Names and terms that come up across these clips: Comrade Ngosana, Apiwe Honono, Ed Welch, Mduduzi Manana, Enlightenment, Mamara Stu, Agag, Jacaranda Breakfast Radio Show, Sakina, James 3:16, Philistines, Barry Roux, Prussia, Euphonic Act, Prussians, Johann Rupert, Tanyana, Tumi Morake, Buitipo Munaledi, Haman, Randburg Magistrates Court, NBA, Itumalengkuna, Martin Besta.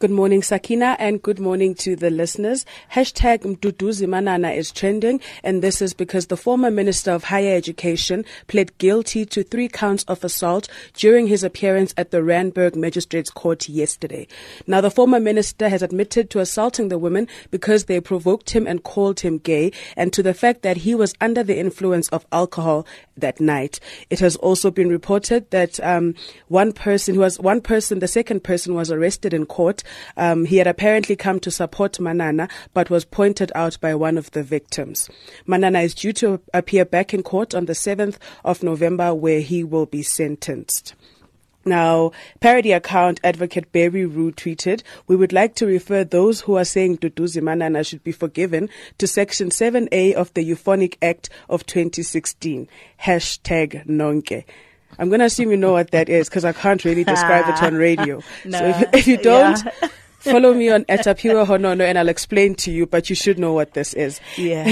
Good morning, Sakina, and good morning to the listeners. Hashtag Mduduzi Manana is trending, and this is because the former Minister of Higher Education pled guilty to 3 counts of assault during his appearance at the Randburg Magistrates Court yesterday. Now, the former minister has admitted to assaulting the women because they provoked him and called him gay, and to the fact that he was under the influence of alcohol that night. It has also been reported that the second person was arrested in court. He had apparently come to support Manana, but was pointed out by one of the victims. Manana is due to appear back in court on the 7th of November, where he will be sentenced. Now, parody account advocate Barry Roux tweeted, "We would like to refer those who are saying Mduduzi Manana should be forgiven to Section 7A of the Euphonic Act of 2016. Hashtag Nonke." I'm going to assume you know what that is because I can't really describe it on radio. No. So if you don't, follow me on Apiwe Honono and I'll explain to you, but you should know what this is. Yeah.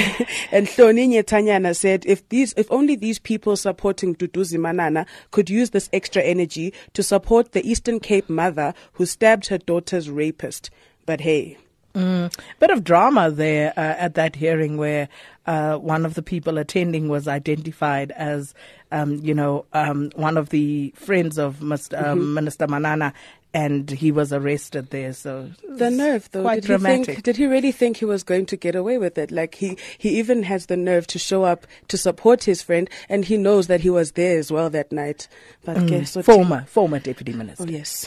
And Tanyana said, if only these people supporting Mduduzi Manana could use this extra energy to support the Eastern Cape mother who stabbed her daughter's rapist. But hey. Bit of drama there at that hearing where one of the people attending was identified as, one of the friends of Minister Manana, and he was arrested there. So the nerve, though, quite dramatic. Did he really think he was going to get away with it? Like he even has the nerve to show up to support his friend, and he knows that he was there as well that night. But former deputy minister. Oh, yes.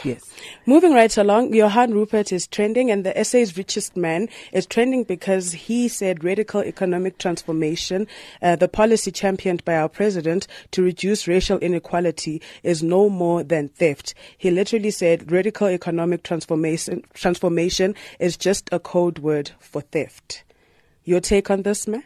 Moving right along, Johann Rupert is trending, and the SA's richest man is trending because he said radical economic transformation, the policy championed by our president to reduce racial inequality, is no more than theft. He literally said radical economic transformation is just a code word for theft. Your take on this, ma'am?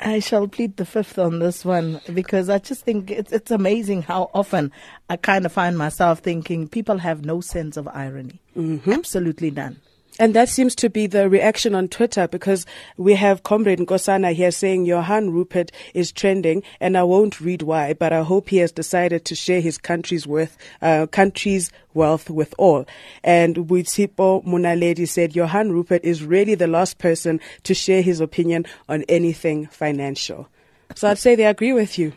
I shall plead the fifth on this one because I just think it's amazing how often I kind of find myself thinking people have no sense of irony. Mm-hmm. Absolutely none. And that seems to be the reaction on Twitter because we have Comrade Ngosana here saying Johann Rupert is trending, and I won't read why, but I hope he has decided to share his country's wealth with all. And Buitipo Munaledi said Johann Rupert is really the last person to share his opinion on anything financial. So I'd say they agree with you.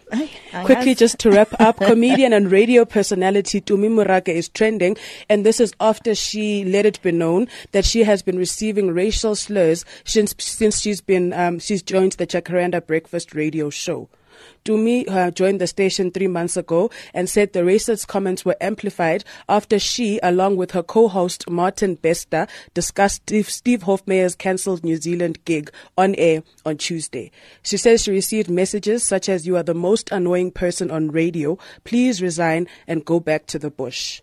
Quickly, just to wrap up, comedian and radio personality Tumi Morake is trending, and this is after she let it be known that she has been receiving racial slurs since she's joined the Jacaranda Breakfast Radio Show. Tumi joined the station 3 months ago and said the racist comments were amplified after she, along with her co-host Martin Besta, discussed Steve Hofmeyer's cancelled New Zealand gig on air on Tuesday. She says she received messages such as, "You are the most annoying person on radio. Please resign and go back to the bush."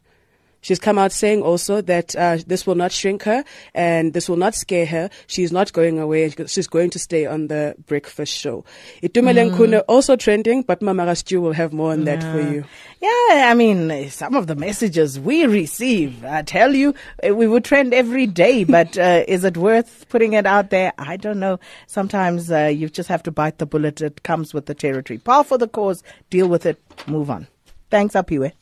She's come out saying also that this will not shrink her and this will not scare her. She's not going away. She's going to stay on the breakfast show. Itumalengkuna also trending, but Mamara Stu will have more on that for you. Yeah, I mean, some of the messages we receive, I tell you, we would trend every day, but is it worth putting it out there? I don't know. Sometimes you just have to bite the bullet. It comes with the territory. Power for the cause, deal with it, move on. Thanks, Apiwe.